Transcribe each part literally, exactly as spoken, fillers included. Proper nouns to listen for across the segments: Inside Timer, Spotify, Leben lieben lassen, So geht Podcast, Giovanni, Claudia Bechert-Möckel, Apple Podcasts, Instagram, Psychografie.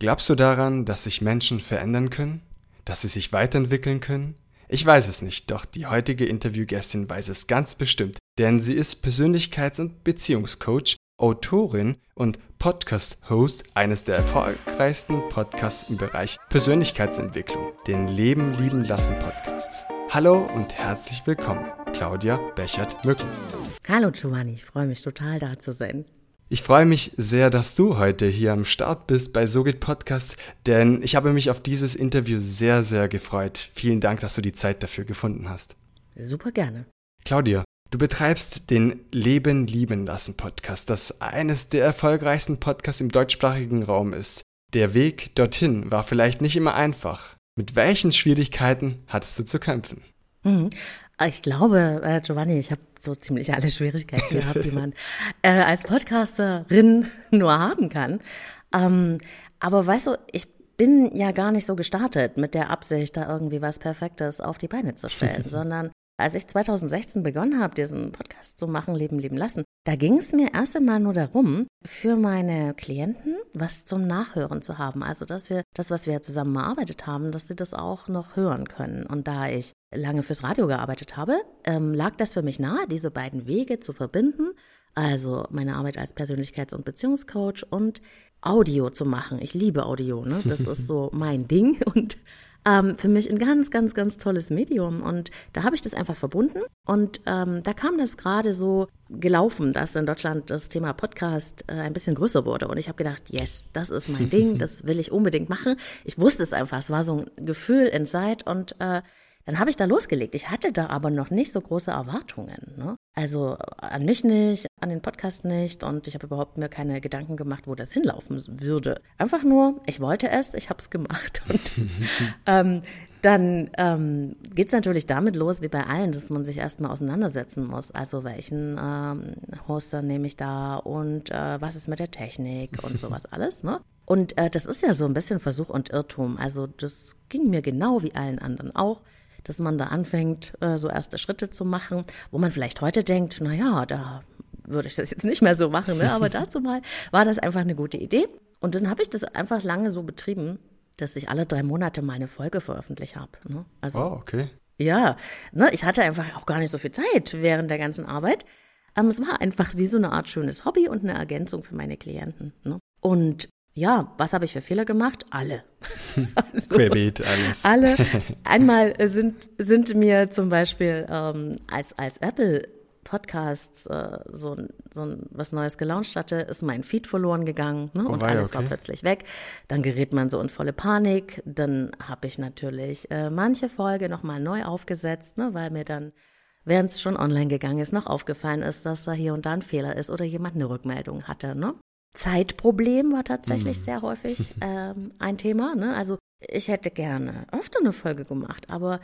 Glaubst du daran, dass sich Menschen verändern können? Dass sie sich weiterentwickeln können? Ich weiß es nicht, doch die heutige Interviewgästin weiß es ganz bestimmt, denn sie ist Persönlichkeits- und Beziehungscoach, Autorin und Podcast-Host eines der erfolgreichsten Podcasts im Bereich Persönlichkeitsentwicklung, den Leben lieben lassen Podcast. Hallo und herzlich willkommen, Claudia Bechert-Möckel. Hallo Giovanni, ich freue mich total, da zu sein. Ich freue mich sehr, dass du heute hier am Start bist bei So geht Podcast, denn ich habe mich auf dieses Interview sehr, sehr gefreut. Vielen Dank, dass du die Zeit dafür gefunden hast. Super gerne. Claudia, du betreibst den Leben lieben lassen Podcast, das eines der erfolgreichsten Podcasts im deutschsprachigen Raum ist. Der Weg dorthin war vielleicht nicht immer einfach. Mit welchen Schwierigkeiten hattest du zu kämpfen? Mhm. Ich glaube, äh, Giovanni, ich habe so ziemlich alle Schwierigkeiten gehabt, die man äh, als Podcasterin nur haben kann. Ähm, aber weißt du, ich bin ja gar nicht so gestartet mit der Absicht, da irgendwie was Perfektes auf die Beine zu stellen, sondern als ich zweitausendsechzehn begonnen habe, diesen Podcast zu machen, Leben lieben lassen, da ging es mir erst einmal nur darum, für meine Klienten was zum Nachhören zu haben. Also, dass wir das, was wir zusammen erarbeitet haben, dass sie das auch noch hören können. Und da ich lange fürs Radio gearbeitet habe, ähm, lag das für mich nahe, diese beiden Wege zu verbinden. Also meine Arbeit als Persönlichkeits- und Beziehungscoach und Audio zu machen. Ich liebe Audio, ne? Das ist so mein Ding und ähm, für mich ein ganz, ganz, ganz tolles Medium. Und da habe ich das einfach verbunden. Und ähm, da kam das gerade so gelaufen, dass in Deutschland das Thema Podcast äh, ein bisschen größer wurde. Und ich habe gedacht, yes, das ist mein Ding, das will ich unbedingt machen. Ich wusste es einfach, es war so ein Gefühl inside und äh, dann habe ich da losgelegt. Ich hatte da aber noch nicht so große Erwartungen, ne? Also an mich nicht, an den Podcast nicht und ich habe überhaupt mir keine Gedanken gemacht, wo das hinlaufen würde. Einfach nur, ich wollte es, ich habe es gemacht. Und ähm, dann ähm, geht es natürlich damit los, wie bei allen, dass man sich erstmal auseinandersetzen muss. Also welchen ähm, Hoster nehme ich da und äh, was ist mit der Technik und sowas alles, ne? Und äh, das ist ja so ein bisschen Versuch und Irrtum. Also das ging mir genau wie allen anderen auch, dass man da anfängt, so erste Schritte zu machen, wo man vielleicht heute denkt, naja, da würde ich das jetzt nicht mehr so machen, ne? Aber dazu mal war das einfach eine gute Idee. Und dann habe ich das einfach lange so betrieben, dass ich alle drei Monate mal eine Folge veröffentlicht habe. Ne? Also, oh, okay. Ja, ne? Ich hatte einfach auch gar nicht so viel Zeit während der ganzen Arbeit. Aber es war einfach wie so eine Art schönes Hobby und eine Ergänzung für meine Klienten. Ne? Und ja, was habe ich für Fehler gemacht? Alle. Also, Querbeet, alles. Alle. Einmal sind, sind mir zum Beispiel ähm, als, als Apple Podcasts äh, so, so was Neues gelauncht hatte, ist mein Feed verloren gegangen, ne? Oh, und wei, alles okay. War plötzlich weg. Dann gerät man so in volle Panik. Dann habe ich natürlich äh, manche Folge nochmal neu aufgesetzt, ne? Weil mir dann, während es schon online gegangen ist, noch aufgefallen ist, dass da hier und da ein Fehler ist oder jemand eine Rückmeldung hatte, ne? Zeitproblem war tatsächlich sehr häufig ähm, ein Thema, ne? Also ich hätte gerne öfter eine Folge gemacht, aber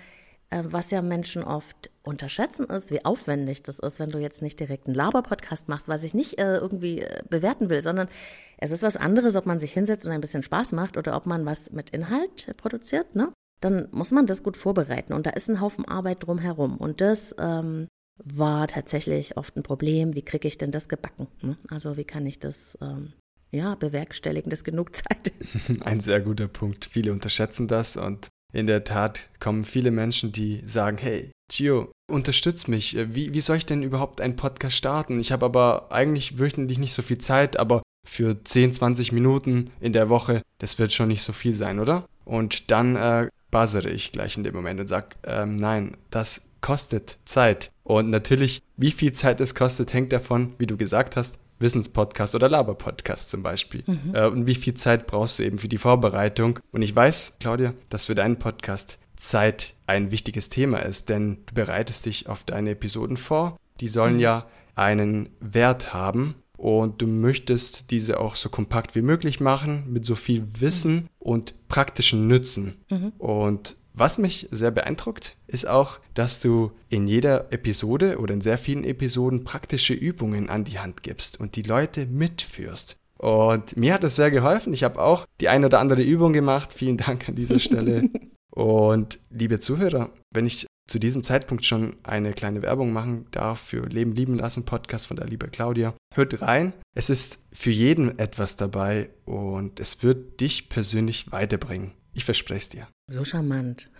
äh, was ja Menschen oft unterschätzen ist, wie aufwendig das ist, wenn du jetzt nicht direkt einen Laber-Podcast machst, was ich nicht äh, irgendwie äh, bewerten will, sondern es ist was anderes, ob man sich hinsetzt und ein bisschen Spaß macht oder ob man was mit Inhalt produziert, ne? Dann muss man das gut vorbereiten und da ist ein Haufen Arbeit drumherum und das ähm, war tatsächlich oft ein Problem, wie kriege ich denn das gebacken? Ne? Also wie kann ich das ähm, ja, bewerkstelligen, dass genug Zeit ist? Ein sehr guter Punkt. Viele unterschätzen das und in der Tat kommen viele Menschen, die sagen, hey, Gio, unterstütz mich. Wie, wie soll ich denn überhaupt einen Podcast starten? Ich habe aber eigentlich wöchentlich nicht so viel Zeit, aber für zehn, zwanzig Minuten in der Woche, das wird schon nicht so viel sein, oder? Und dann äh, buzzere ich gleich in dem Moment und sage, ähm, nein, das kostet Zeit. Und natürlich, wie viel Zeit es kostet, hängt davon, wie du gesagt hast, Wissenspodcast oder Laber-Podcast zum Beispiel. Mhm. Äh, und wie viel Zeit brauchst du eben für die Vorbereitung? Und ich weiß, Claudia, dass für deinen Podcast Zeit ein wichtiges Thema ist, denn du bereitest dich auf deine Episoden vor. Die sollen mhm. ja einen Wert haben und du möchtest diese auch so kompakt wie möglich machen, mit so viel Wissen mhm. und praktischen Nützen. Mhm. Und was mich sehr beeindruckt, ist auch, dass du in jeder Episode oder in sehr vielen Episoden praktische Übungen an die Hand gibst und die Leute mitführst. Und mir hat das sehr geholfen. Ich habe auch die eine oder andere Übung gemacht. Vielen Dank an dieser Stelle. Und liebe Zuhörer, wenn ich zu diesem Zeitpunkt schon eine kleine Werbung machen darf für Leben lieben lassen, Podcast von der liebe Claudia. Hört rein, es ist für jeden etwas dabei und es wird dich persönlich weiterbringen. Ich verspreche es dir. So charmant.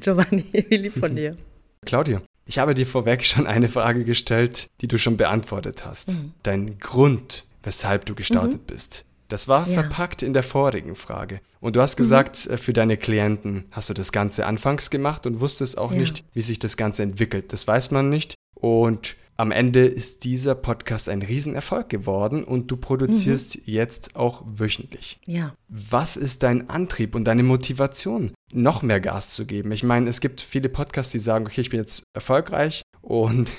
Giovanni, wie lieb von dir. Claudia, ich habe dir vorweg schon eine Frage gestellt, die du schon beantwortet hast. Mhm. Dein Grund, weshalb du gestartet mhm. bist. Das war ja. verpackt in der vorigen Frage. Und du hast gesagt, mhm. für deine Klienten hast du das Ganze anfangs gemacht und wusstest auch ja. nicht, wie sich das Ganze entwickelt. Das weiß man nicht. Und am Ende ist dieser Podcast ein Riesenerfolg geworden und du produzierst mhm. jetzt auch wöchentlich. Ja. Was ist dein Antrieb und deine Motivation, noch mehr Gas zu geben? Ich meine, es gibt viele Podcasts, die sagen, okay, ich bin jetzt erfolgreich und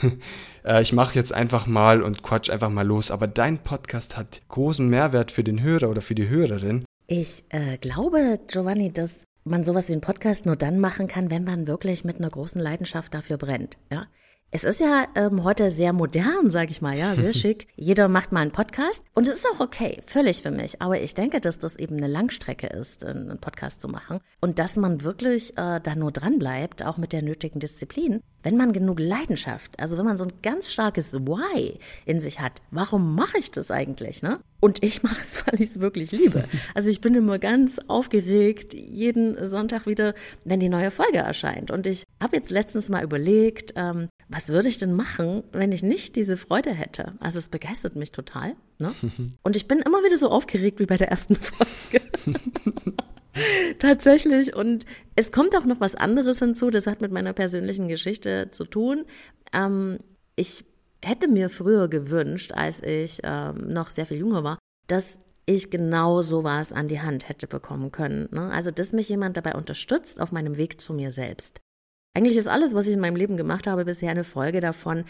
äh, ich mache jetzt einfach mal und quatsch einfach mal los. Aber dein Podcast hat großen Mehrwert für den Hörer oder für die Hörerin. Ich äh, glaube, Giovanni, dass man sowas wie einen Podcast nur dann machen kann, wenn man wirklich mit einer großen Leidenschaft dafür brennt, ja? Es ist ja ähm, heute sehr modern, sag ich mal, ja, sehr schick. Jeder macht mal einen Podcast und es ist auch okay, völlig für mich. Aber ich denke, dass das eben eine Langstrecke ist, einen Podcast zu machen und dass man wirklich äh, da nur dran bleibt, auch mit der nötigen Disziplin. Wenn man genug Leidenschaft, also wenn man so ein ganz starkes Why in sich hat, warum mache ich das eigentlich, ne? Und ich mache es, weil ich es wirklich liebe. Also ich bin immer ganz aufgeregt, jeden Sonntag wieder, wenn die neue Folge erscheint. Und ich habe jetzt letztens mal überlegt, ähm, was würde ich denn machen, wenn ich nicht diese Freude hätte? Also es begeistert mich total, ne? Und ich bin immer wieder so aufgeregt wie bei der ersten Folge. Tatsächlich. Und es kommt auch noch was anderes hinzu, das hat mit meiner persönlichen Geschichte zu tun. Ähm, ich hätte mir früher gewünscht, als ich ähm, noch sehr viel jünger war, dass ich genau sowas an die Hand hätte bekommen können, ne? Also, dass mich jemand dabei unterstützt auf meinem Weg zu mir selbst. Eigentlich ist alles, was ich in meinem Leben gemacht habe, bisher eine Folge davon,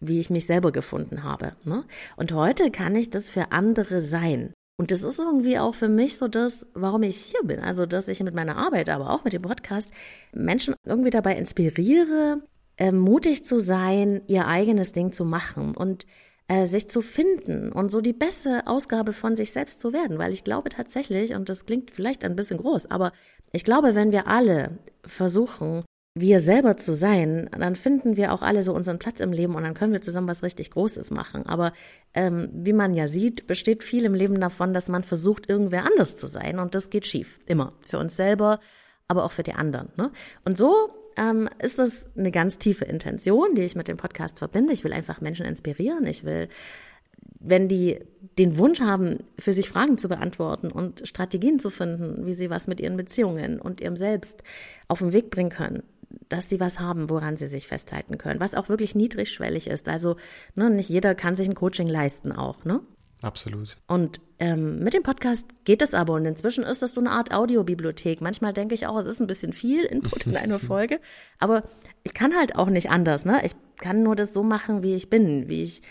wie ich mich selber gefunden habe, ne? Und heute kann ich das für andere sein. Und das ist irgendwie auch für mich so das, warum ich hier bin. Also, dass ich mit meiner Arbeit, aber auch mit dem Podcast Menschen irgendwie dabei inspiriere, äh, mutig zu sein, ihr eigenes Ding zu machen und äh, sich zu finden und so die beste Ausgabe von sich selbst zu werden. Weil ich glaube tatsächlich, und das klingt vielleicht ein bisschen groß, aber ich glaube, wenn wir alle versuchen, wir selber zu sein, dann finden wir auch alle so unseren Platz im Leben und dann können wir zusammen was richtig Großes machen. Aber ähm, wie man ja sieht, besteht viel im Leben davon, dass man versucht, irgendwer anders zu sein und das geht schief, immer. Für uns selber, aber auch für die anderen, ne? Und so ähm, ist das eine ganz tiefe Intention, die ich mit dem Podcast verbinde. Ich will einfach Menschen inspirieren, ich will, wenn die den Wunsch haben, für sich Fragen zu beantworten und Strategien zu finden, wie sie was mit ihren Beziehungen und ihrem Selbst auf den Weg bringen können, dass sie was haben, woran sie sich festhalten können, was auch wirklich niedrigschwellig ist. Also ne, nicht jeder kann sich ein Coaching leisten auch, ne? Absolut. Und ähm, mit dem Podcast geht das aber und inzwischen ist das so eine Art Audiobibliothek. Manchmal denke ich auch, es ist ein bisschen viel Input in einer Folge, aber ich kann halt auch nicht anders, ne? Ich kann nur das so machen, wie ich bin, wie ich,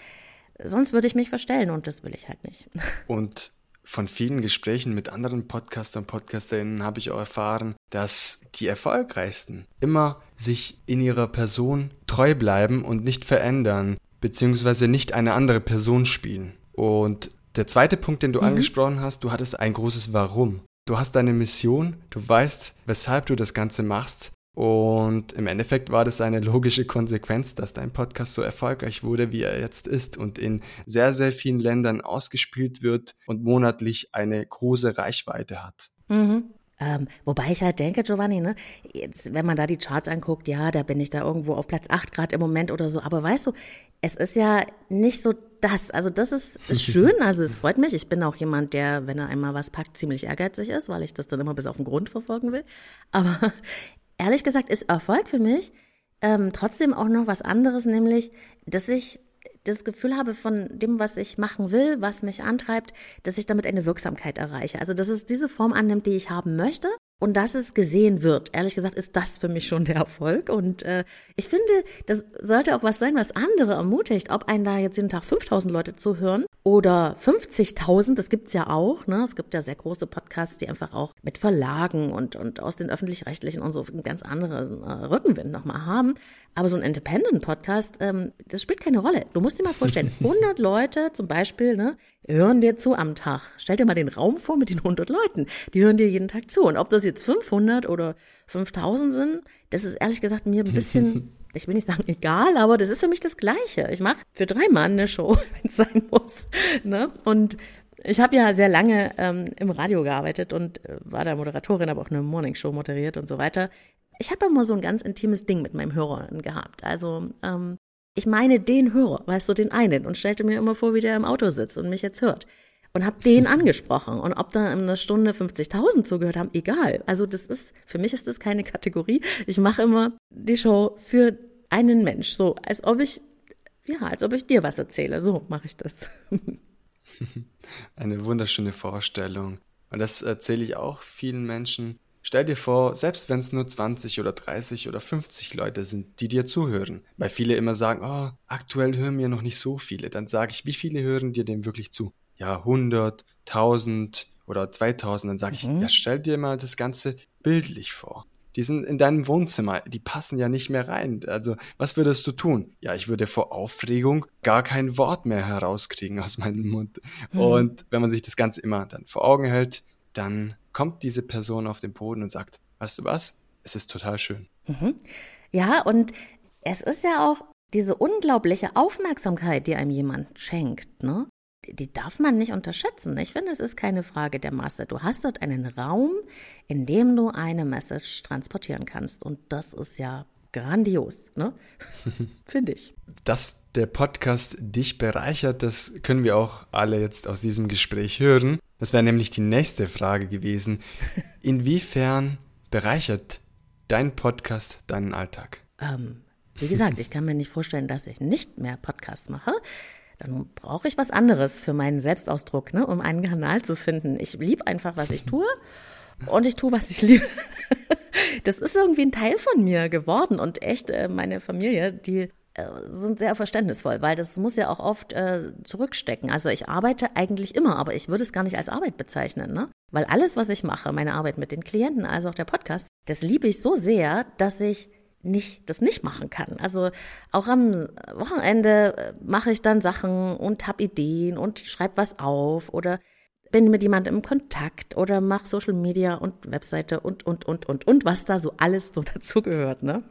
sonst würde ich mich verstellen und das will ich halt nicht. Und von vielen Gesprächen mit anderen Podcastern und Podcasterinnen habe ich auch erfahren, dass die Erfolgreichsten immer sich in ihrer Person treu bleiben und nicht verändern, beziehungsweise nicht eine andere Person spielen. Und der zweite Punkt, den du mhm. angesprochen hast, du hattest ein großes Warum. Du hast deine Mission, du weißt, weshalb du das Ganze machst. Und im Endeffekt war das eine logische Konsequenz, dass dein Podcast so erfolgreich wurde, wie er jetzt ist und in sehr, sehr vielen Ländern ausgespielt wird und monatlich eine große Reichweite hat. Mhm. Ähm, wobei ich halt denke, Giovanni, ne, jetzt, wenn man da die Charts anguckt, ja, da bin ich da irgendwo auf Platz acht gerade im Moment oder so. Aber weißt du, es ist ja nicht so das. Also das ist, ist schön, also es freut mich. Ich bin auch jemand, der, wenn er einmal was packt, ziemlich ehrgeizig ist, weil ich das dann immer bis auf den Grund verfolgen will. Aber ehrlich gesagt ist Erfolg für mich ähm, trotzdem auch noch was anderes, nämlich, dass ich das Gefühl habe von dem, was ich machen will, was mich antreibt, dass ich damit eine Wirksamkeit erreiche. Also, dass es diese Form annimmt, die ich haben möchte und dass es gesehen wird. Ehrlich gesagt ist das für mich schon der Erfolg und äh, ich finde, das sollte auch was sein, was andere ermutigt, ob einen da jetzt jeden Tag fünftausend Leute zuhören oder fünfzigtausend, das gibt's ja auch, ne? Es gibt ja sehr große Podcasts, die einfach auch mit Verlagen und, und aus den Öffentlich-Rechtlichen und so einen ganz anderen äh, Rückenwind nochmal haben, aber so ein Independent-Podcast, ähm, das spielt keine Rolle. Du musst dir mal vorstellen, hundert Leute zum Beispiel, ne? hören dir zu am Tag. Stell dir mal den Raum vor mit den hundert Leuten. Die hören dir jeden Tag zu. Und ob das jetzt fünfhundert oder fünftausend sind, das ist ehrlich gesagt mir ein bisschen, ich will nicht sagen egal, aber das ist für mich das Gleiche. Ich mache für drei Mann eine Show, wenn es sein muss. Ne? Und ich habe ja sehr lange ähm, im Radio gearbeitet und war da Moderatorin, habe auch eine Morningshow moderiert und so weiter. Ich habe immer so ein ganz intimes Ding mit meinem Hörer gehabt. Also ähm, ich meine den Hörer, weißt du, den einen. Und stellte mir immer vor, wie der im Auto sitzt und mich jetzt hört. Und habe den angesprochen. Und ob da in einer Stunde fünfzigtausend zugehört haben, egal. Also das ist, für mich ist das keine Kategorie. Ich mache immer die Show für einen Mensch. So, als ob ich, ja, als ob ich dir was erzähle. So mache ich das. Eine wunderschöne Vorstellung. Und das erzähle ich auch vielen Menschen. Stell dir vor, selbst wenn es nur zwanzig oder dreißig oder fünfzig Leute sind, die dir zuhören. Weil viele immer sagen, oh, aktuell hören mir noch nicht so viele. Dann sage ich, wie viele hören dir dem wirklich zu? Ja, hundert, tausend oder zweitausend. Dann sage ich, mhm. ja, stell dir mal das Ganze bildlich vor. Die sind in deinem Wohnzimmer, die passen ja nicht mehr rein. Also, was würdest du tun? Ja, ich würde vor Aufregung gar kein Wort mehr herauskriegen aus meinem Mund. Mhm. Und wenn man sich das Ganze immer dann vor Augen hält, dann kommt diese Person auf den Boden und sagt, weißt du was, es ist total schön. Mhm. Ja, und es ist ja auch diese unglaubliche Aufmerksamkeit, die einem jemand schenkt, ne? Die darf man nicht unterschätzen. Ich finde, es ist keine Frage der Masse. Du hast dort einen Raum, in dem du eine Message transportieren kannst. Und das ist ja grandios, ne? Finde ich. Dass der Podcast dich bereichert, das können wir auch alle jetzt aus diesem Gespräch hören. Das wäre nämlich die nächste Frage gewesen. Inwiefern bereichert dein Podcast deinen Alltag? Ähm, wie gesagt, ich kann mir nicht vorstellen, dass ich nicht mehr Podcasts mache. Dann brauche ich was anderes für meinen Selbstausdruck, ne, um einen Kanal zu finden. Ich liebe einfach, was ich tue und ich tue, was ich liebe. Das ist irgendwie ein Teil von mir geworden und echt äh, meine Familie, die äh, sind sehr verständnisvoll, weil das muss ja auch oft äh, zurückstecken. Also ich arbeite eigentlich immer, aber ich würde es gar nicht als Arbeit bezeichnen, ne? Weil alles, was ich mache, meine Arbeit mit den Klienten, also auch der Podcast, das liebe ich so sehr, dass ich nicht, das nicht machen kann. Also auch am Wochenende mache ich dann Sachen und habe Ideen und schreibe was auf oder bin mit jemandem im Kontakt oder mache Social Media und Webseite und, und, und, und, und, was da so alles so dazugehört, ne?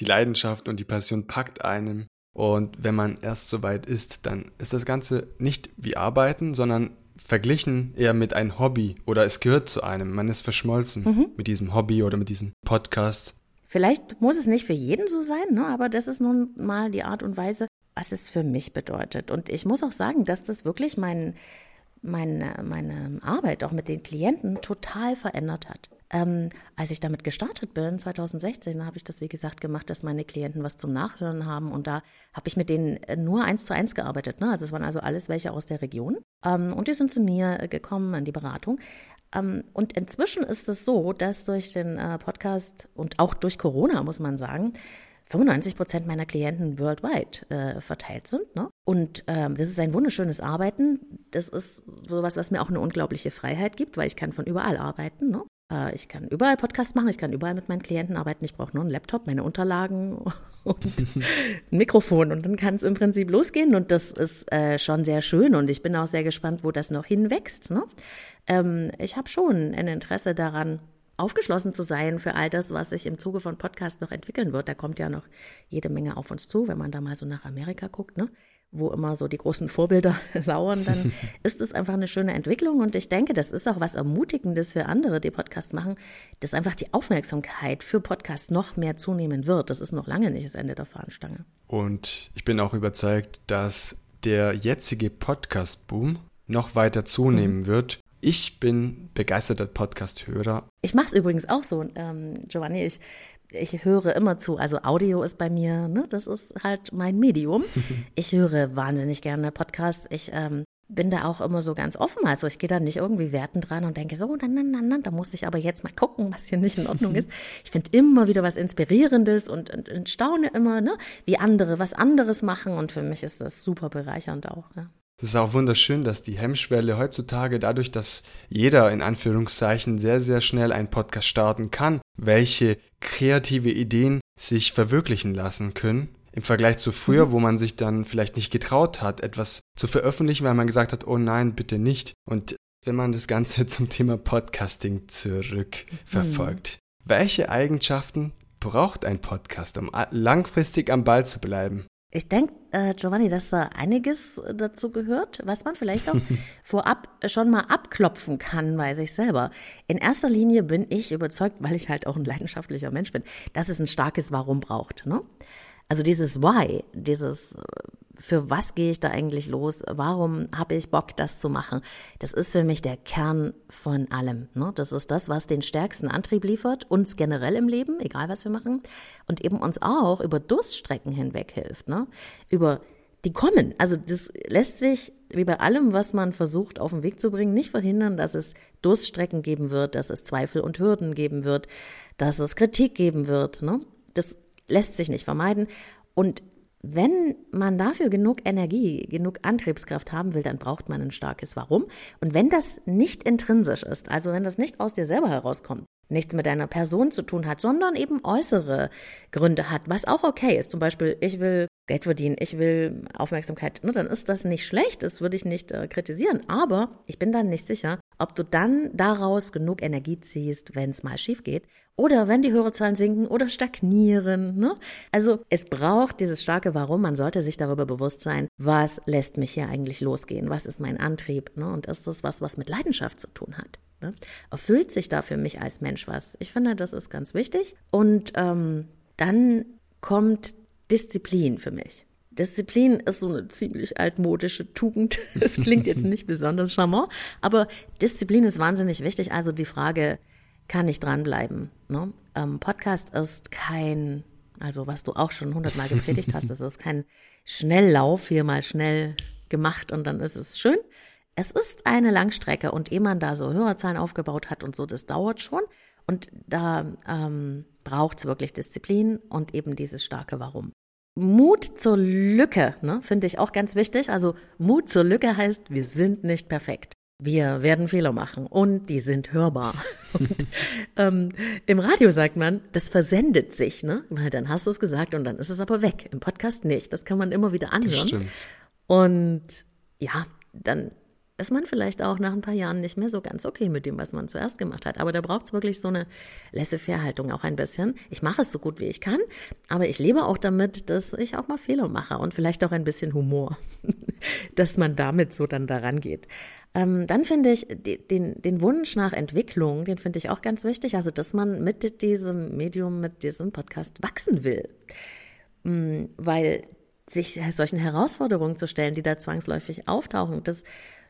Die Leidenschaft und die Passion packt einem und wenn man erst so weit ist, dann ist das Ganze nicht wie Arbeiten, sondern verglichen eher mit einem Hobby oder es gehört zu einem, man ist verschmolzen mhm. mit diesem Hobby oder mit diesem Podcast. Vielleicht muss es nicht für jeden so sein, ne? Aber das ist nun mal die Art und Weise, was es für mich bedeutet. Und ich muss auch sagen, dass das wirklich mein, meine, meine Arbeit auch mit den Klienten total verändert hat. Ähm, als ich damit gestartet bin, zweitausendsechzehn, habe ich das, wie gesagt, gemacht, dass meine Klienten was zum Nachhören haben. Und da habe ich mit denen nur eins zu eins gearbeitet, ne? Also es waren also alles welche aus der Region. Ähm, und die sind zu mir gekommen an die Beratung. Um, und inzwischen ist es so, dass durch den äh, Podcast und auch durch Corona, muss man sagen, fünfundneunzig Prozent meiner Klienten worldwide äh, verteilt sind. Ne? Und ähm, das ist ein wunderschönes Arbeiten. Das ist sowas, was mir auch eine unglaubliche Freiheit gibt, weil ich kann von überall arbeiten. Ne? Äh, ich kann überall Podcast machen, ich kann überall mit meinen Klienten arbeiten. Ich brauche nur einen Laptop, meine Unterlagen und ein Mikrofon. Und dann kann es im Prinzip losgehen. Und das ist äh, schon sehr schön. Und ich bin auch sehr gespannt, wo das noch hinwächst. Ne? Ich habe schon ein Interesse daran, aufgeschlossen zu sein für all das, was sich im Zuge von Podcasts noch entwickeln wird. Da kommt ja noch jede Menge auf uns zu, wenn man da mal so nach Amerika guckt, ne? Wo immer so die großen Vorbilder lauern, dann ist es einfach eine schöne Entwicklung. Und ich denke, das ist auch was Ermutigendes für andere, die Podcasts machen, dass einfach die Aufmerksamkeit für Podcasts noch mehr zunehmen wird. Das ist noch lange nicht das Ende der Fahnenstange. Und ich bin auch überzeugt, dass der jetzige Podcast-Boom noch weiter zunehmen mhm. wird. Ich bin begeisterter Podcast-Hörer. Ich mache es übrigens auch so, ähm, Giovanni, ich, ich höre immer zu. Also Audio ist bei mir, ne, das ist halt mein Medium. Ich höre wahnsinnig gerne Podcasts. Ich ähm, bin da auch immer so ganz offen. Also ich gehe da nicht irgendwie wertend dran und denke so, na, na, na, na, da muss ich aber jetzt mal gucken, was hier nicht in Ordnung ist. Ich finde immer wieder was Inspirierendes und, und, und staune immer, ne, wie andere was anderes machen. Und für mich ist das super bereichernd auch, ja. Das ist auch wunderschön, dass die Hemmschwelle heutzutage dadurch, dass jeder in Anführungszeichen sehr, sehr schnell einen Podcast starten kann, welche kreative Ideen sich verwirklichen lassen können, im Vergleich zu früher, mhm. wo man sich dann vielleicht nicht getraut hat, etwas zu veröffentlichen, weil man gesagt hat, oh nein, bitte nicht. Und wenn man das Ganze zum Thema Podcasting zurückverfolgt, mhm. welche Eigenschaften braucht ein Podcast, um langfristig am Ball zu bleiben? Ich denke, äh, Giovanni, dass da einiges dazu gehört, was man vielleicht auch vorab schon mal abklopfen kann bei sich selber. In erster Linie bin ich überzeugt, weil ich halt auch ein leidenschaftlicher Mensch bin, dass es ein starkes Warum braucht, ne? Also dieses Why, dieses für was gehe ich da eigentlich los, warum habe ich Bock, das zu machen, das ist für mich der Kern von allem, ne? Das ist das, was den stärksten Antrieb liefert, uns generell im Leben, egal was wir machen, und eben uns auch über Durststrecken hinweg hilft, ne? Über die kommen. Also das lässt sich, wie bei allem, was man versucht auf den Weg zu bringen, nicht verhindern, dass es Durststrecken geben wird, dass es Zweifel und Hürden geben wird, dass es Kritik geben wird, ne? Das lässt sich nicht vermeiden. Und wenn man dafür genug Energie, genug Antriebskraft haben will, dann braucht man ein starkes Warum. Und wenn das nicht intrinsisch ist, also wenn das nicht aus dir selber herauskommt, nichts mit deiner Person zu tun hat, sondern eben äußere Gründe hat, was auch okay ist, zum Beispiel, ich will Geld verdienen, ich will Aufmerksamkeit, ne, dann ist das nicht schlecht, das würde ich nicht äh, kritisieren, aber ich bin dann nicht sicher, ob du dann daraus genug Energie ziehst, wenn es mal schief geht oder wenn die Hörerzahlen sinken oder stagnieren, ne? Also es braucht dieses starke Warum, man sollte sich darüber bewusst sein, was lässt mich hier eigentlich losgehen, was ist mein Antrieb, ne? Und ist das was, was mit Leidenschaft zu tun hat, ne? Erfüllt sich da für mich als Mensch was? Ich finde, das ist ganz wichtig. Und ähm, dann kommt Disziplin für mich. Disziplin ist so eine ziemlich altmodische Tugend. Das klingt jetzt nicht besonders charmant, aber Disziplin ist wahnsinnig wichtig. Also die Frage, kann ich dranbleiben, ne? Ähm, Podcast ist kein, also was du auch schon hundertmal gepredigt hast, es ist kein Schnelllauf, hier mal schnell gemacht und dann ist es schön. Es ist eine Langstrecke und ehe man da so Hörerzahlen aufgebaut hat und so, das dauert schon. Und da ähm, braucht es wirklich Disziplin und eben dieses starke Warum. Mut zur Lücke, ne, finde ich auch ganz wichtig. Also Mut zur Lücke heißt, wir sind nicht perfekt. Wir werden Fehler machen und die sind hörbar. Und, ähm, im Radio sagt man, das versendet sich, ne? Weil dann hast du es gesagt und dann ist es aber weg. Im Podcast nicht. Das kann man immer wieder anhören. Das stimmt. Und ja, dann ist man vielleicht auch nach ein paar Jahren nicht mehr so ganz okay mit dem, was man zuerst gemacht hat. Aber da braucht es wirklich so eine Laissez-faire-Haltung auch ein bisschen. Ich mache es so gut, wie ich kann, aber ich lebe auch damit, dass ich auch mal Fehler mache und vielleicht auch ein bisschen Humor, dass man damit so dann daran geht. Ähm, dann finde ich die, den, den Wunsch nach Entwicklung, den finde ich auch ganz wichtig. Also, dass man mit diesem Medium, mit diesem Podcast wachsen will, mhm, weil sich solchen Herausforderungen zu stellen, die da zwangsläufig auftauchen, das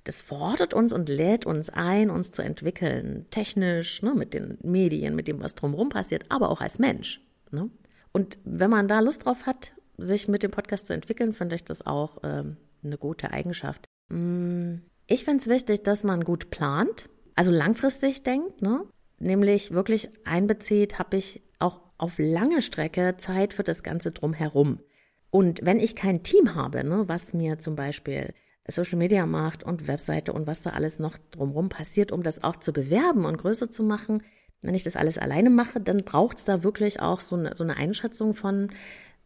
Das fordert uns und lädt uns ein, uns zu entwickeln, technisch, ne, mit den Medien, mit dem, was drumherum passiert, aber auch als Mensch, ne? Und wenn man da Lust drauf hat, sich mit dem Podcast zu entwickeln, finde ich das auch ähm, eine gute Eigenschaft. Ich finde es wichtig, dass man gut plant, also langfristig denkt, ne? Nämlich wirklich einbezieht, habe ich auch auf lange Strecke Zeit für das Ganze drumherum. Und wenn ich kein Team habe, ne, was mir zum Beispiel Social Media macht und Webseite und was da alles noch drumherum passiert, um das auch zu bewerben und größer zu machen. Wenn ich das alles alleine mache, dann braucht es da wirklich auch so eine, so eine Einschätzung von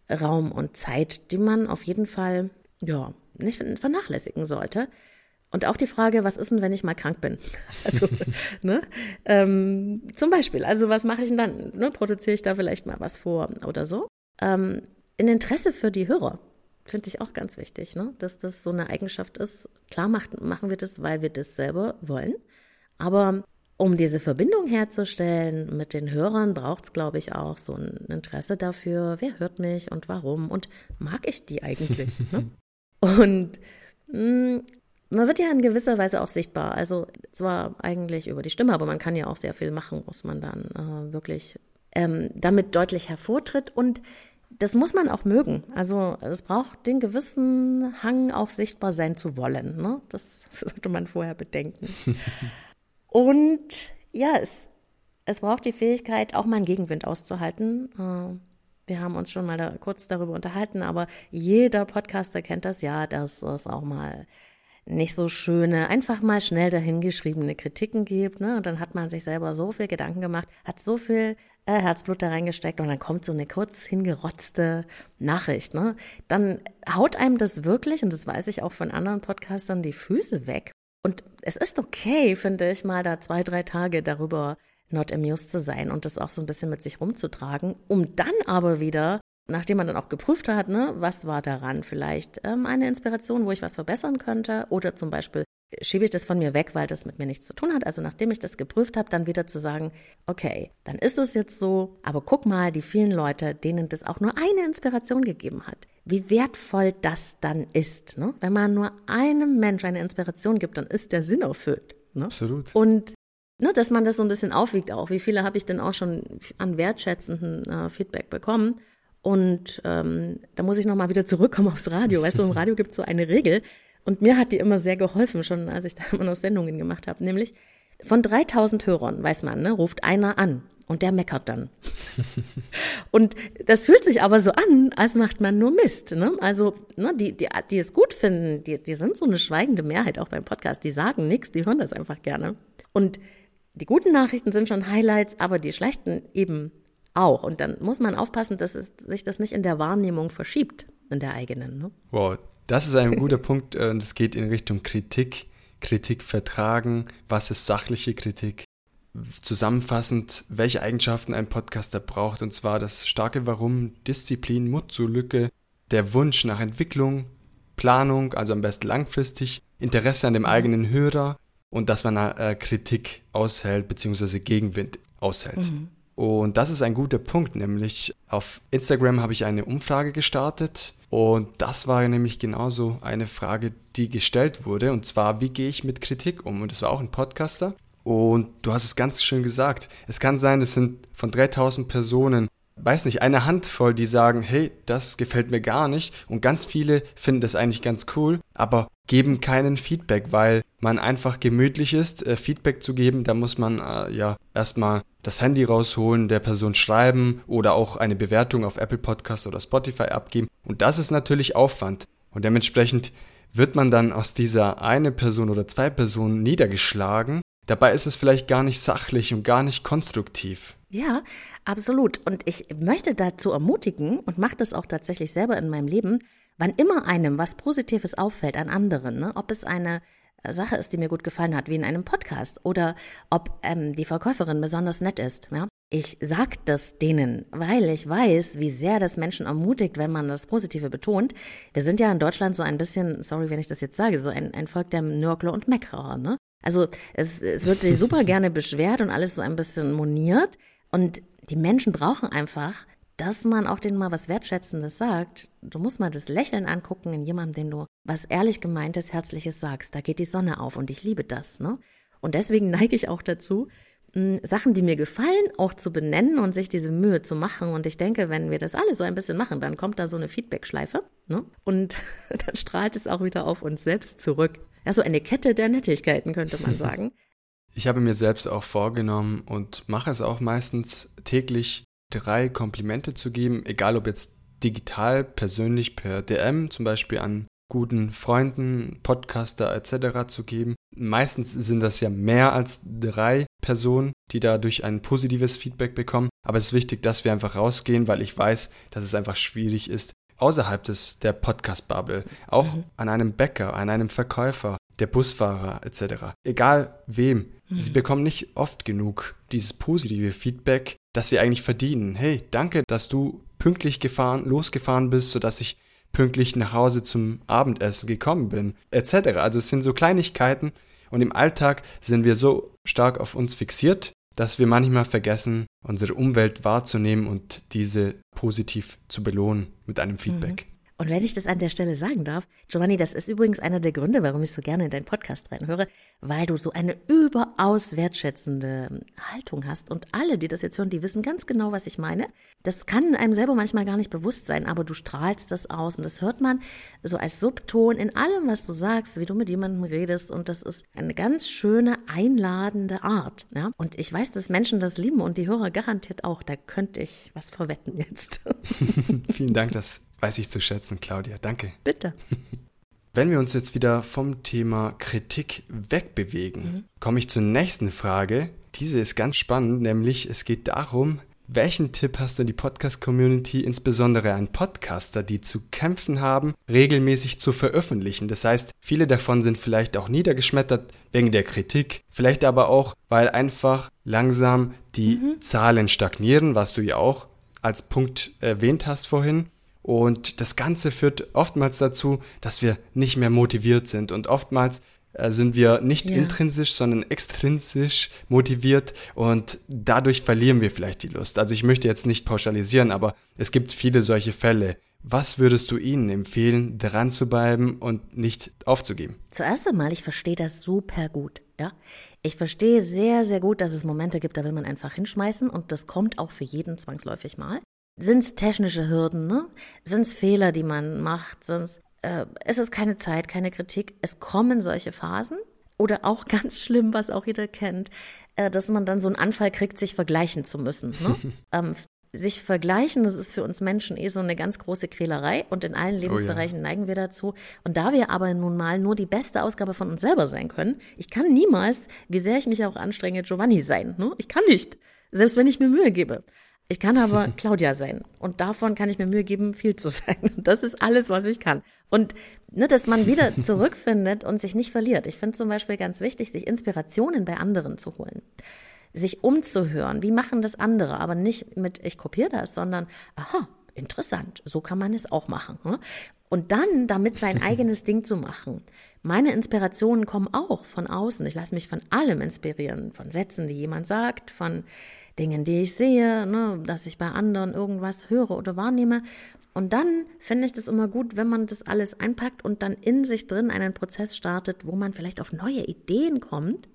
Raum und Zeit, die man auf jeden Fall, ja, nicht vernachlässigen sollte. Und auch die Frage, was ist denn, wenn ich mal krank bin? Also, ne? Ähm, zum Beispiel, also was mache ich denn dann? Ne? Produziere ich da vielleicht mal was vor oder so? Ähm, ein Interesse für die Hörer. Finde ich auch ganz wichtig, ne? Dass das so eine Eigenschaft ist. Klar macht, machen wir das, weil wir das selber wollen. Aber um diese Verbindung herzustellen mit den Hörern, braucht es, glaube ich, auch so ein Interesse dafür. Wer hört mich und warum? Und mag ich die eigentlich? Ne? Und mh, man wird ja in gewisser Weise auch sichtbar. Also zwar eigentlich über die Stimme, aber man kann ja auch sehr viel machen, was man dann äh, wirklich ähm, damit deutlich hervortritt. Und das muss man auch mögen. Also es braucht den gewissen Hang, auch sichtbar sein zu wollen, ne? Das sollte man vorher bedenken. Und ja, es, es braucht die Fähigkeit, auch mal einen Gegenwind auszuhalten. Wir haben uns schon mal da kurz darüber unterhalten, aber jeder Podcaster kennt das ja, dass es auch mal nicht so schöne, einfach mal schnell dahingeschriebene Kritiken gibt, ne? Und dann hat man sich selber so viel Gedanken gemacht, hat so viel äh, Herzblut da reingesteckt und dann kommt so eine kurz hingerotzte Nachricht, ne? Dann haut einem das wirklich, und das weiß ich auch von anderen Podcastern, die Füße weg. Und es ist okay, finde ich, mal da zwei, drei Tage darüber not amused zu sein und das auch so ein bisschen mit sich rumzutragen, um dann aber wieder, nachdem man dann auch geprüft hat, ne, was war daran vielleicht ähm, eine Inspiration, wo ich was verbessern könnte, oder zum Beispiel schiebe ich das von mir weg, weil das mit mir nichts zu tun hat. Also nachdem ich das geprüft habe, dann wieder zu sagen, okay, dann ist es jetzt so, aber guck mal, die vielen Leute, denen das auch nur eine Inspiration gegeben hat, wie wertvoll das dann ist, ne? Wenn man nur einem Menschen eine Inspiration gibt, dann ist der Sinn erfüllt, ne? Absolut. Und ne, dass man das so ein bisschen aufwiegt auch, wie viele habe ich denn auch schon an wertschätzenden äh, Feedback bekommen. Und ähm, da muss ich nochmal wieder zurückkommen aufs Radio. Weißt du, im Radio gibt es so eine Regel. Und mir hat die immer sehr geholfen, schon als ich da immer noch Sendungen gemacht habe. Nämlich von dreitausend Hörern, weiß man, ne, ruft einer an und der meckert dann. Und das fühlt sich aber so an, als macht man nur Mist. Ne? Also ne, die, die, die es gut finden, die, die sind so eine schweigende Mehrheit auch beim Podcast. Die sagen nichts, die hören das einfach gerne. Und die guten Nachrichten sind schon Highlights, aber die schlechten eben auch. Und dann muss man aufpassen, dass es, sich das nicht in der Wahrnehmung verschiebt, in der eigenen. Ne? Wow, das ist ein guter Punkt. Und es geht in Richtung Kritik, Kritik vertragen. Was ist sachliche Kritik? Zusammenfassend, welche Eigenschaften ein Podcaster braucht. Und zwar das starke Warum, Disziplin, Mut zur Lücke, der Wunsch nach Entwicklung, Planung, also am besten langfristig, Interesse an dem eigenen Hörer und dass man äh, Kritik aushält bzw. Gegenwind aushält. Mhm. Und das ist ein guter Punkt, nämlich auf Instagram habe ich eine Umfrage gestartet und das war nämlich genauso eine Frage, die gestellt wurde, und zwar, wie gehe ich mit Kritik um? Und das war auch ein Podcaster und du hast es ganz schön gesagt, es kann sein, es sind von dreitausend Personen, weiß nicht, eine Handvoll, die sagen, hey, das gefällt mir gar nicht, und ganz viele finden das eigentlich ganz cool, aber geben keinen Feedback, weil man einfach gemütlich ist, äh, Feedback zu geben, da muss man äh, ja erstmal das Handy rausholen, der Person schreiben oder auch eine Bewertung auf Apple Podcasts oder Spotify abgeben, und das ist natürlich Aufwand und dementsprechend wird man dann aus dieser eine Person oder zwei Personen niedergeschlagen. Dabei ist es vielleicht gar nicht sachlich und gar nicht konstruktiv. Ja, absolut. Und ich möchte dazu ermutigen und mache das auch tatsächlich selber in meinem Leben, wann immer einem was Positives auffällt an anderen, ne? Ob es eine Sache ist, die mir gut gefallen hat, wie in einem Podcast, oder ob ähm, die Verkäuferin besonders nett ist, ja? Ich sag das denen, weil ich weiß, wie sehr das Menschen ermutigt, wenn man das Positive betont. Wir sind ja in Deutschland so ein bisschen, sorry, wenn ich das jetzt sage, so ein, ein Volk der Nörgler und Meckerer, ne? Also es, es wird sich super gerne beschwert und alles so ein bisschen moniert. Und die Menschen brauchen einfach, dass man auch denen mal was Wertschätzendes sagt. Du musst mal das Lächeln angucken in jemandem, dem du was ehrlich gemeintes, Herzliches sagst. Da geht die Sonne auf und ich liebe das, ne? Und deswegen neige ich auch dazu, Sachen, die mir gefallen, auch zu benennen und sich diese Mühe zu machen. Und ich denke, wenn wir das alle so ein bisschen machen, dann kommt da so eine Feedback-Schleife, ne? Und dann strahlt es auch wieder auf uns selbst zurück. Ja, so eine Kette der Nettigkeiten, könnte man sagen. Ich habe mir selbst auch vorgenommen und mache es auch meistens täglich, drei Komplimente zu geben, egal ob jetzt digital, persönlich per D M, zum Beispiel an guten Freunden, Podcaster et cetera zu geben. Meistens sind das ja mehr als drei Personen, die dadurch ein positives Feedback bekommen. Aber es ist wichtig, dass wir einfach rausgehen, weil ich weiß, dass es einfach schwierig ist, außerhalb des der Podcast-Bubble, auch mhm. an einem Bäcker, an einem Verkäufer, der Busfahrer et cetera. Egal wem, mhm. sie bekommen nicht oft genug dieses positive Feedback, das sie eigentlich verdienen. Hey, danke, dass du pünktlich gefahren, losgefahren bist, sodass ich pünktlich nach Hause zum Abendessen gekommen bin et cetera. Also es sind so Kleinigkeiten und im Alltag sind wir so stark auf uns fixiert, dass wir manchmal vergessen, unsere Umwelt wahrzunehmen und diese positiv zu belohnen mit einem Feedback. Und wenn ich das an der Stelle sagen darf, Giovanni, das ist übrigens einer der Gründe, warum ich so gerne in deinen Podcast reinhöre, weil du so eine überaus wertschätzende Haltung hast. Und alle, die das jetzt hören, die wissen ganz genau, was ich meine. Das kann einem selber manchmal gar nicht bewusst sein, aber du strahlst das aus und das hört man so als Subton in allem, was du sagst, wie du mit jemandem redest. Und das ist eine ganz schöne, einladende Art, ja? Und ich weiß, dass Menschen das lieben und die Hörer garantiert auch. Da könnte ich was verwetten jetzt. Vielen Dank, das weiß ich zu schätzen, Claudia. Danke. Bitte. Wenn wir uns jetzt wieder vom Thema Kritik wegbewegen, mhm. komme ich zur nächsten Frage. Diese ist ganz spannend, nämlich es geht darum, welchen Tipp hast du in die Podcast-Community, insbesondere an Podcaster, die zu kämpfen haben, regelmäßig zu veröffentlichen? Das heißt, viele davon sind vielleicht auch niedergeschmettert wegen der Kritik, vielleicht aber auch, weil einfach langsam die mhm. Zahlen stagnieren, was du ja auch als Punkt erwähnt hast vorhin. Und das Ganze führt oftmals dazu, dass wir nicht mehr motiviert sind. Und oftmals äh, sind wir nicht ja. intrinsisch, sondern extrinsisch motiviert. Und dadurch verlieren wir vielleicht die Lust. Also ich möchte jetzt nicht pauschalisieren, aber es gibt viele solche Fälle. Was würdest du ihnen empfehlen, dran zu bleiben und nicht aufzugeben? Zuerst einmal, ich verstehe das super gut. Ja? Ich verstehe sehr, sehr gut, dass es Momente gibt, da will man einfach hinschmeißen. Und das kommt auch für jeden zwangsläufig mal. Sind es technische Hürden, ne? Sind es Fehler, die man macht? Sind's, äh, es ist keine Zeit, keine Kritik. Es kommen solche Phasen oder auch ganz schlimm, was auch jeder kennt, äh, dass man dann so einen Anfall kriegt, sich vergleichen zu müssen. Ne? ähm, sich vergleichen, das ist für uns Menschen eh so eine ganz große Quälerei und in allen Lebensbereichen oh ja. neigen wir dazu. Und da wir aber nun mal nur die beste Ausgabe von uns selber sein können, ich kann niemals, wie sehr ich mich auch anstrenge, Giovanni sein. Ne? Ich kann nicht, selbst wenn ich mir Mühe gebe. Ich kann aber Claudia sein und davon kann ich mir Mühe geben, viel zu sein. Und das ist alles, was ich kann. Und ne, dass man wieder zurückfindet und sich nicht verliert. Ich finde zum Beispiel ganz wichtig, sich Inspirationen bei anderen zu holen, sich umzuhören. Wie machen das andere? Aber nicht mit, ich kopiere das, sondern, aha, interessant, so kann man es auch machen. Ne? Und dann damit sein eigenes Ding zu machen. Meine Inspirationen kommen auch von außen. Ich lasse mich von allem inspirieren, von Sätzen, die jemand sagt, von Dingen, die ich sehe, ne, dass ich bei anderen irgendwas höre oder wahrnehme. Und dann finde ich das immer gut, wenn man das alles einpackt und dann in sich drin einen Prozess startet, wo man vielleicht auf neue Ideen kommt,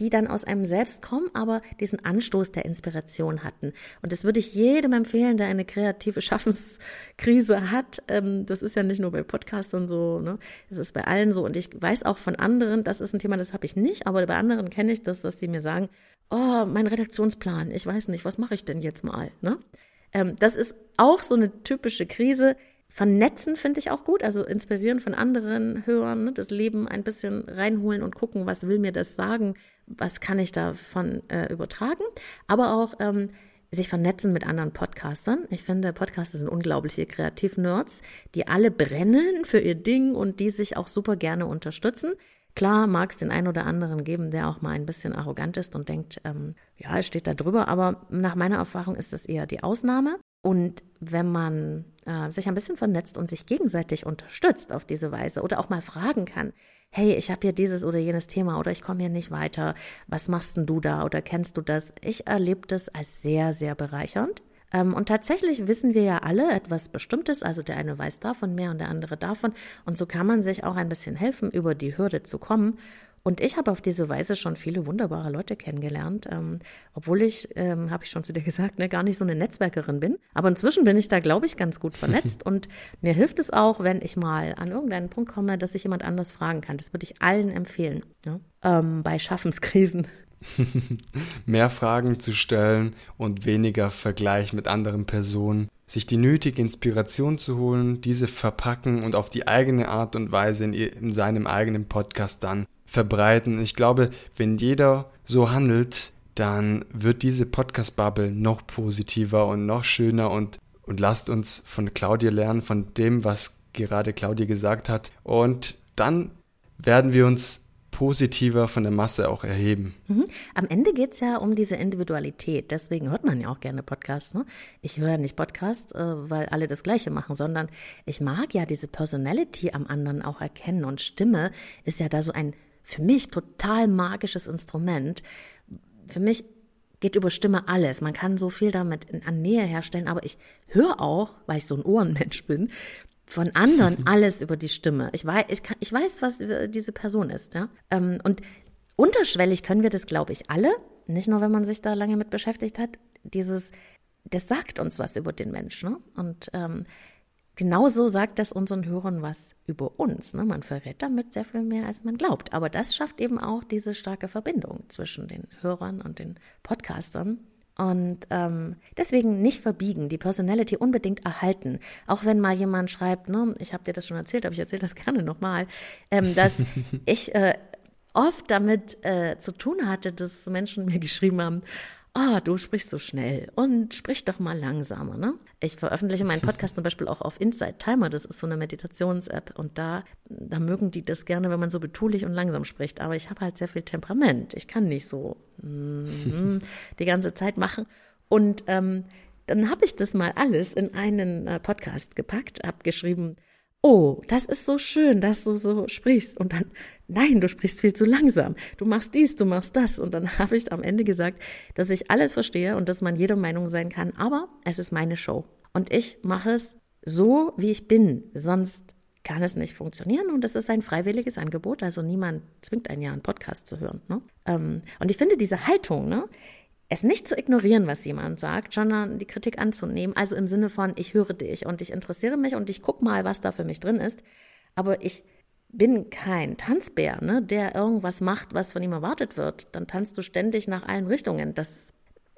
die dann aus einem selbst kommen, aber diesen Anstoß der Inspiration hatten. Und das würde ich jedem empfehlen, der eine kreative Schaffenskrise hat. Das ist ja nicht nur bei Podcasts und so, ne? Das ist bei allen so. Und ich weiß auch von anderen, das ist ein Thema, das habe ich nicht, aber bei anderen kenne ich das, dass sie mir sagen, oh, mein Redaktionsplan, ich weiß nicht, was mache ich denn jetzt mal? Ne? Das ist auch so eine typische Krise. Vernetzen finde ich auch gut, also inspirieren von anderen, hören, ne, das Leben ein bisschen reinholen und gucken, was will mir das sagen, was kann ich davon äh, übertragen, aber auch ähm, sich vernetzen mit anderen Podcastern. Ich finde, Podcaster sind unglaubliche Kreativ-Nerds, die alle brennen für ihr Ding und die sich auch super gerne unterstützen. Klar mag es den einen oder anderen geben, der auch mal ein bisschen arrogant ist und denkt, ähm, ja, es steht da drüber, aber nach meiner Erfahrung ist das eher die Ausnahme. Und wenn man äh, sich ein bisschen vernetzt und sich gegenseitig unterstützt auf diese Weise oder auch mal fragen kann, hey, ich habe hier dieses oder jenes Thema oder ich komme hier nicht weiter, was machst denn du da oder kennst du das? Ich erlebe das als sehr, sehr bereichernd. Ähm, und tatsächlich wissen wir ja alle etwas Bestimmtes, also der eine weiß davon mehr und der andere davon. Und so kann man sich auch ein bisschen helfen, über die Hürde zu kommen. Und ich habe auf diese Weise schon viele wunderbare Leute kennengelernt, ähm, obwohl ich, ähm, habe ich schon zu dir gesagt, ne, gar nicht so eine Netzwerkerin bin. Aber inzwischen bin ich da, glaube ich, ganz gut vernetzt und mir hilft es auch, wenn ich mal an irgendeinen Punkt komme, dass ich jemand anders fragen kann. Das würde ich allen empfehlen, ja? ähm, bei Schaffenskrisen. Mehr Fragen zu stellen und weniger Vergleich mit anderen Personen. Sich die nötige Inspiration zu holen, diese verpacken und auf die eigene Art und Weise in, in seinem eigenen Podcast dann verbreiten. Ich glaube, wenn jeder so handelt, dann wird diese Podcast-Bubble noch positiver und noch schöner. Und, und lasst uns von Claudia lernen, von dem, was gerade Claudia gesagt hat. Und dann werden wir uns positiver von der Masse auch erheben. Mhm. Am Ende geht es ja um diese Individualität. Deswegen hört man ja auch gerne Podcasts. Ne? Ich höre nicht Podcasts, äh, weil alle das Gleiche machen, sondern ich mag ja diese Personality am anderen auch erkennen. Und Stimme ist ja da so ein für mich total magisches Instrument. Für mich geht über Stimme alles. Man kann so viel damit in, an Nähe herstellen, aber ich höre auch, weil ich so ein Ohrenmensch bin, von anderen alles über die Stimme. Ich weiß, ich kann, ich weiß, was diese Person ist. Ja? Und unterschwellig können wir das, glaube ich, alle, nicht nur, wenn man sich da lange mit beschäftigt hat, dieses, das sagt uns was über den Menschen. Ne? Und ähm, genauso sagt das unseren Hörern was über uns. Ne? Man verrät damit sehr viel mehr, als man glaubt. Aber das schafft eben auch diese starke Verbindung zwischen den Hörern und den Podcastern. Und ähm, deswegen nicht verbiegen, die Personality unbedingt erhalten. Auch wenn mal jemand schreibt, ne, ich habe dir das schon erzählt, aber ich erzähle das gerne nochmal, ähm, dass ich äh, oft damit äh, zu tun hatte, dass Menschen mir geschrieben haben, oh, du sprichst so schnell und sprich doch mal langsamer, ne? Ich veröffentliche meinen Podcast zum Beispiel auch auf Inside Timer, das ist so eine Meditations-App und da, da mögen die das gerne, wenn man so betulich und langsam spricht, aber ich habe halt sehr viel Temperament, ich kann nicht so mm, die ganze Zeit machen und ähm, dann habe ich das mal alles in einen äh, Podcast gepackt, habe geschrieben, oh, das ist so schön, dass du so sprichst. Und dann, nein, du sprichst viel zu langsam. Du machst dies, du machst das. Und dann habe ich am Ende gesagt, dass ich alles verstehe und dass man jeder Meinung sein kann. Aber es ist meine Show. Und ich mache es so, wie ich bin. Sonst kann es nicht funktionieren. Und es ist ein freiwilliges Angebot. Also niemand zwingt einen ja, einen Podcast zu hören. Ne? Und ich finde diese Haltung, ne? Es nicht zu ignorieren, was jemand sagt, sondern die Kritik anzunehmen. Also im Sinne von, ich höre dich und ich interessiere mich und ich gucke mal, was da für mich drin ist. Aber ich bin kein Tanzbär, ne, der irgendwas macht, was von ihm erwartet wird. Dann tanzt du ständig nach allen Richtungen. Das,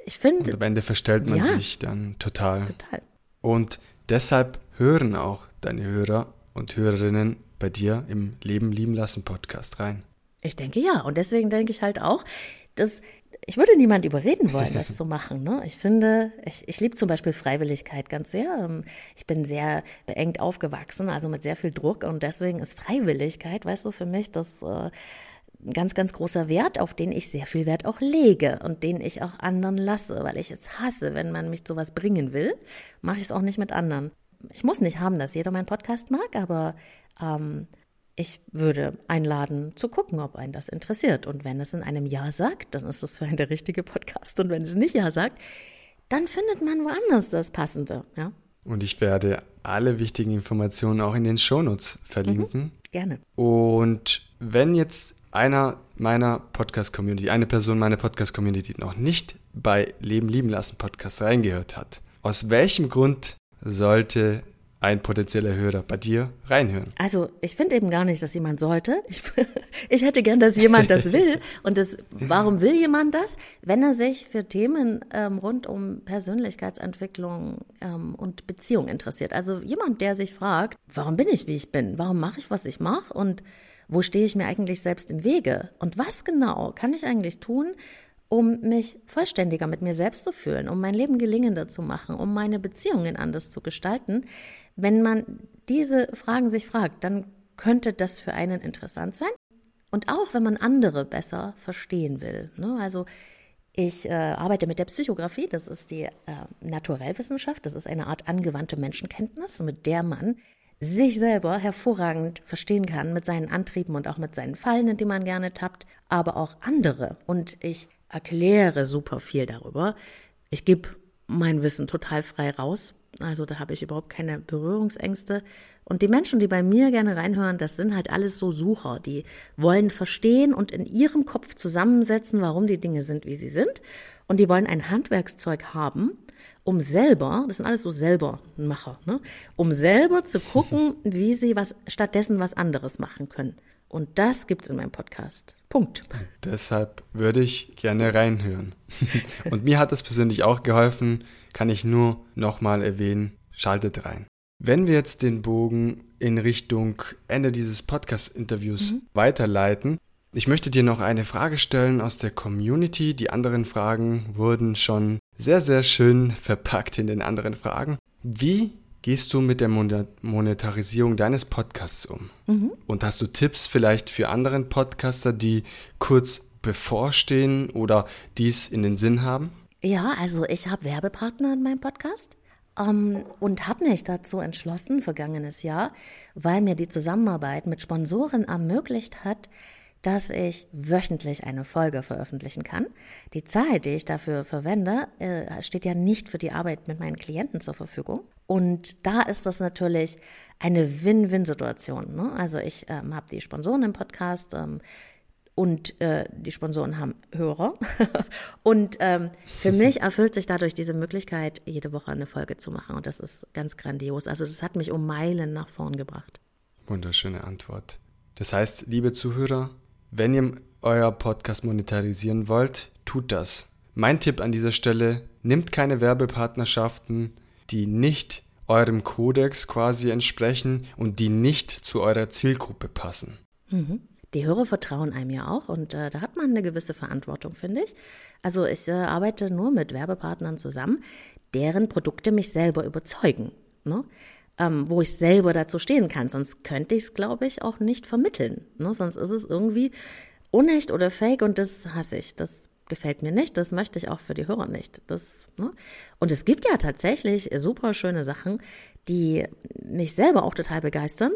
ich finde, und am Ende verstellt man ja, sich dann total. total. Und deshalb hören auch deine Hörer und Hörerinnen bei dir im Leben lieben lassen Podcast rein. Ich denke ja. Und deswegen denke ich halt auch, dass... Ich würde niemand überreden wollen, das zu machen. Ne? Ich finde, ich, ich liebe zum Beispiel Freiwilligkeit ganz sehr. Ich bin sehr beengt aufgewachsen, also mit sehr viel Druck. Und deswegen ist Freiwilligkeit, weißt du, für mich das äh, ein ganz, ganz großer Wert, auf den ich sehr viel Wert auch lege und den ich auch anderen lasse, weil ich es hasse, wenn man mich zu was bringen will, mache ich es auch nicht mit anderen. Ich muss nicht haben, dass jeder meinen Podcast mag, aber ähm, ich würde einladen, zu gucken, ob einen das interessiert. Und wenn es in einem Ja sagt, dann ist das für einen der richtige Podcast. Und wenn es nicht Ja sagt, dann findet man woanders das Passende. Ja? Und ich werde alle wichtigen Informationen auch in den Shownotes verlinken. Mhm, gerne. Und wenn jetzt einer meiner Podcast-Community, eine Person meiner Podcast-Community noch nicht bei Leben lieben lassen Podcast reingehört hat, aus welchem Grund sollte ein potenzieller Hörer bei dir reinhören? Also ich finde eben gar nicht, dass jemand sollte. Ich, ich hätte gern, dass jemand das will. Und das, warum will jemand das? Wenn er sich für Themen ähm, rund um Persönlichkeitsentwicklung ähm, und Beziehung interessiert. Also jemand, der sich fragt, warum bin ich, wie ich bin? Warum mache ich, was ich mache? Und wo stehe ich mir eigentlich selbst im Wege? Und was genau kann ich eigentlich tun, um mich vollständiger mit mir selbst zu fühlen, um mein Leben gelingender zu machen, um meine Beziehungen anders zu gestalten? Wenn man diese Fragen sich fragt, dann könnte das für einen interessant sein. Und auch, wenn man andere besser verstehen will. Ne? Also ich äh, arbeite mit der Psychografie, das ist die äh, Naturellwissenschaft, das ist eine Art angewandte Menschenkenntnis, mit der man sich selber hervorragend verstehen kann, mit seinen Antrieben und auch mit seinen Fallen, in die man gerne tappt, aber auch andere. Und ich erkläre super viel darüber. Ich gebe mein Wissen total frei raus. Also da habe ich überhaupt keine Berührungsängste. Und die Menschen, die bei mir gerne reinhören, das sind halt alles so Sucher. Die wollen verstehen und in ihrem Kopf zusammensetzen, warum die Dinge sind, wie sie sind. Und die wollen ein Handwerkszeug haben, um selber, das sind alles so Selbermacher, ne? Um selber zu gucken, wie sie was stattdessen was anderes machen können. Und das gibt's in meinem Podcast. Punkt. Deshalb würde ich gerne reinhören. Und mir hat das persönlich auch geholfen, kann ich nur nochmal erwähnen, schaltet rein. Wenn wir jetzt den Bogen in Richtung Ende dieses Podcast-Interviews mhm. weiterleiten, ich möchte dir noch eine Frage stellen aus der Community. Die anderen Fragen wurden schon sehr, sehr schön verpackt in den anderen Fragen. Wie gehst du mit der Monetarisierung deines Podcasts um? Mhm. Und hast du Tipps vielleicht für andere Podcaster, die kurz bevorstehen oder dies in den Sinn haben? Ja, also ich habe Werbepartner in meinem Podcast um, und habe mich dazu entschlossen, vergangenes Jahr, weil mir die Zusammenarbeit mit Sponsoren ermöglicht hat, dass ich wöchentlich eine Folge veröffentlichen kann. Die Zeit, die ich dafür verwende, steht ja nicht für die Arbeit mit meinen Klienten zur Verfügung. Und da ist das natürlich eine Win-Win-Situation. Ne? Also ich ähm, habe die Sponsoren im Podcast ähm, und äh, die Sponsoren haben Hörer. Und ähm, für mich erfüllt sich dadurch diese Möglichkeit, jede Woche eine Folge zu machen. Und das ist ganz grandios. Also das hat mich um Meilen nach vorn gebracht. Wunderschöne Antwort. Das heißt, liebe Zuhörer, wenn ihr euer Podcast monetarisieren wollt, tut das. Mein Tipp an dieser Stelle, nehmt keine Werbepartnerschaften, die nicht eurem Kodex quasi entsprechen und die nicht zu eurer Zielgruppe passen. Mhm. Die Hörer vertrauen einem ja auch und äh, da hat man eine gewisse Verantwortung, finde ich. Also ich äh, arbeite nur mit Werbepartnern zusammen, deren Produkte mich selber überzeugen, ne? Ähm, wo ich selber dazu stehen kann. Sonst könnte ich es, glaube ich, auch nicht vermitteln, ne? Sonst ist es irgendwie unecht oder fake und das hasse ich. Das gefällt mir nicht, das möchte ich auch für die Hörer nicht. Das, ne? Und es gibt ja tatsächlich super schöne Sachen, die mich selber auch total begeistern.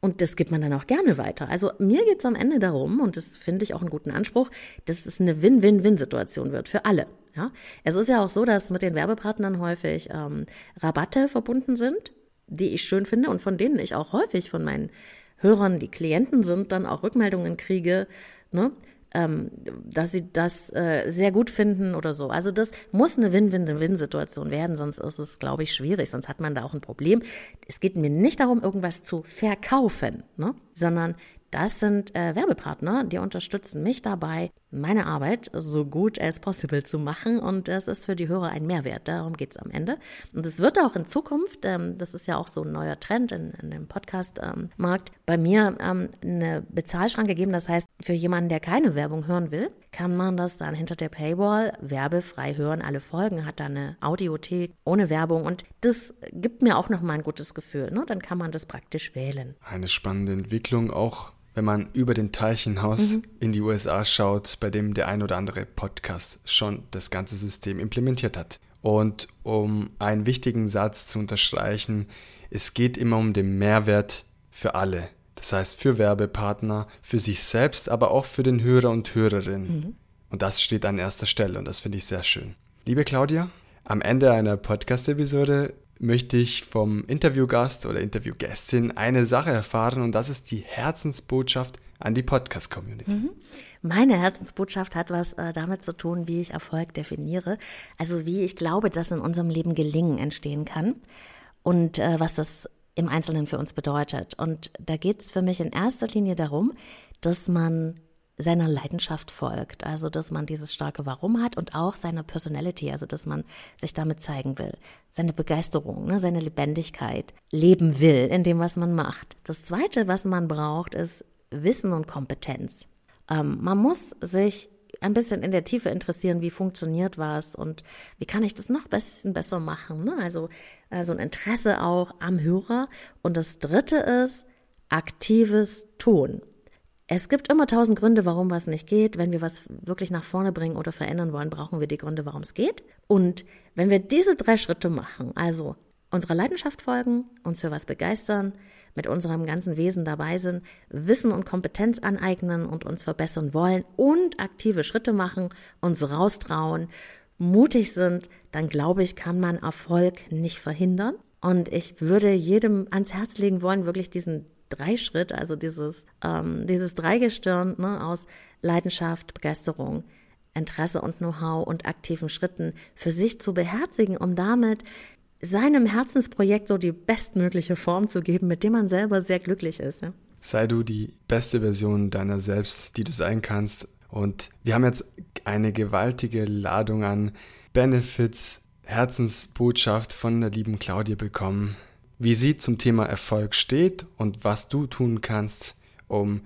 Und das gibt man dann auch gerne weiter. Also mir geht es am Ende darum, und das finde ich auch einen guten Anspruch, dass es eine Win-Win-Win-Situation wird für alle. Ja? Es ist ja auch so, dass mit den Werbepartnern häufig ähm, Rabatte verbunden sind, die ich schön finde und von denen ich auch häufig von meinen Hörern, die Klienten sind, dann auch Rückmeldungen kriege, ne? ähm, dass sie das äh, sehr gut finden oder so. Also das muss eine Win-Win-Win-Situation werden, sonst ist es, glaube ich, schwierig, sonst hat man da auch ein Problem. Es geht mir nicht darum, irgendwas zu verkaufen, ne? Sondern das sind äh, Werbepartner, die unterstützen mich dabei, meine Arbeit so gut as possible zu machen und das ist für die Hörer ein Mehrwert, darum geht es am Ende. Und es wird auch in Zukunft, ähm, das ist ja auch so ein neuer Trend in, in dem Podcast-Markt, ähm, bei mir ähm, eine Bezahlschranke geben, das heißt, für jemanden, der keine Werbung hören will, kann man das dann hinter der Paywall werbefrei hören, alle Folgen, hat da eine Audiothek ohne Werbung und das gibt mir auch nochmal ein gutes Gefühl, ne? Dann kann man das praktisch wählen. Eine spannende Entwicklung auch, wenn man über den Teich hinaus mhm. in die U S A schaut, bei dem der ein oder andere Podcast schon das ganze System implementiert hat. Und um einen wichtigen Satz zu unterstreichen, es geht immer um den Mehrwert für alle. Das heißt für Werbepartner, für sich selbst, aber auch für den Hörer und Hörerin. Mhm. Und das steht an erster Stelle und das finde ich sehr schön. Liebe Claudia, am Ende einer Podcast-Episode möchte ich vom Interviewgast oder Interviewgästin eine Sache erfahren und das ist die Herzensbotschaft an die Podcast-Community. Mhm. Meine Herzensbotschaft hat was äh, damit zu tun, wie ich Erfolg definiere, also wie ich glaube, dass in unserem Leben Gelingen entstehen kann und äh, was das im Einzelnen für uns bedeutet. Und da geht es für mich in erster Linie darum, dass man seiner Leidenschaft folgt, also dass man dieses starke Warum hat und auch seiner Personality, also dass man sich damit zeigen will, seine Begeisterung, ne, seine Lebendigkeit leben will in dem, was man macht. Das Zweite, was man braucht, ist Wissen und Kompetenz. Ähm, man muss sich ein bisschen in der Tiefe interessieren, wie funktioniert was und wie kann ich das noch ein bisschen besser machen, ne? Also, also ein Interesse auch am Hörer. Und das Dritte ist aktives Tun. Es gibt immer tausend Gründe, warum was nicht geht. Wenn wir was wirklich nach vorne bringen oder verändern wollen, brauchen wir die Gründe, warum es geht. Und wenn wir diese drei Schritte machen, also unserer Leidenschaft folgen, uns für was begeistern, mit unserem ganzen Wesen dabei sind, Wissen und Kompetenz aneignen und uns verbessern wollen und aktive Schritte machen, uns raustrauen, mutig sind, dann glaube ich, kann man Erfolg nicht verhindern. Und ich würde jedem ans Herz legen wollen, wirklich diesen Dreischritt, also dieses, ähm, dieses Dreigestirn, ne, aus Leidenschaft, Begeisterung, Interesse und Know-how und aktiven Schritten für sich zu beherzigen, um damit seinem Herzensprojekt so die bestmögliche Form zu geben, mit dem man selber sehr glücklich ist. Ja? Sei du die beste Version deiner selbst, die du sein kannst. Und wir haben jetzt eine gewaltige Ladung an Benefits, Herzensbotschaft von der lieben Claudia bekommen, wie sie zum Thema Erfolg steht und was du tun kannst, um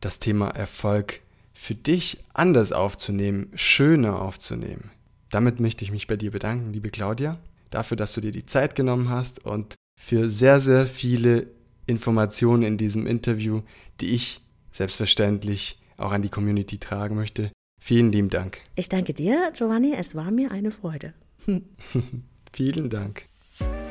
das Thema Erfolg für dich anders aufzunehmen, schöner aufzunehmen. Damit möchte ich mich bei dir bedanken, liebe Claudia, dafür, dass du dir die Zeit genommen hast und für sehr, sehr viele Informationen in diesem Interview, die ich selbstverständlich auch an die Community tragen möchte. Vielen lieben Dank. Ich danke dir, Giovanni, es war mir eine Freude. Vielen Dank.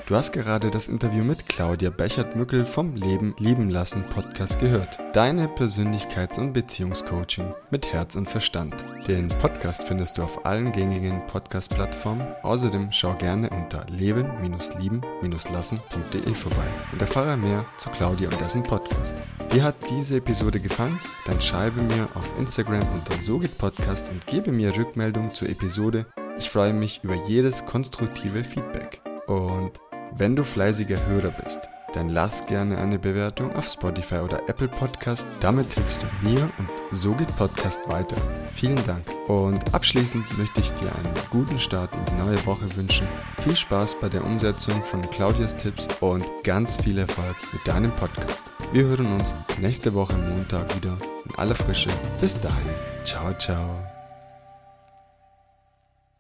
Du hast gerade das Interview mit Claudia Bechert-Möckel vom Leben lieben lassen Podcast gehört. Deine Persönlichkeits- und Beziehungscoaching mit Herz und Verstand. Den Podcast findest du auf allen gängigen Podcast-Plattformen. Außerdem schau gerne unter leben lieben lassen punkt de vorbei und erfahre mehr zu Claudia und dessen Podcast. Dir hat diese Episode gefallen? Dann schreibe mir auf Instagram unter So geht Podcast und gebe mir Rückmeldung zur Episode. Ich freue mich über jedes konstruktive Feedback. Und wenn du fleißiger Hörer bist dann lass gerne eine Bewertung auf Spotify oder Apple Podcasts. Damit hilfst du mir und So geht Podcast weiter. Vielen Dank. Und abschließend möchte ich dir einen guten Start in die neue Woche wünschen. Viel Spaß bei der Umsetzung von Claudias Tipps und ganz viel Erfolg mit deinem Podcast. Wir hören uns nächste Woche Montag wieder in aller Frische. Bis dahin. Ciao, ciao.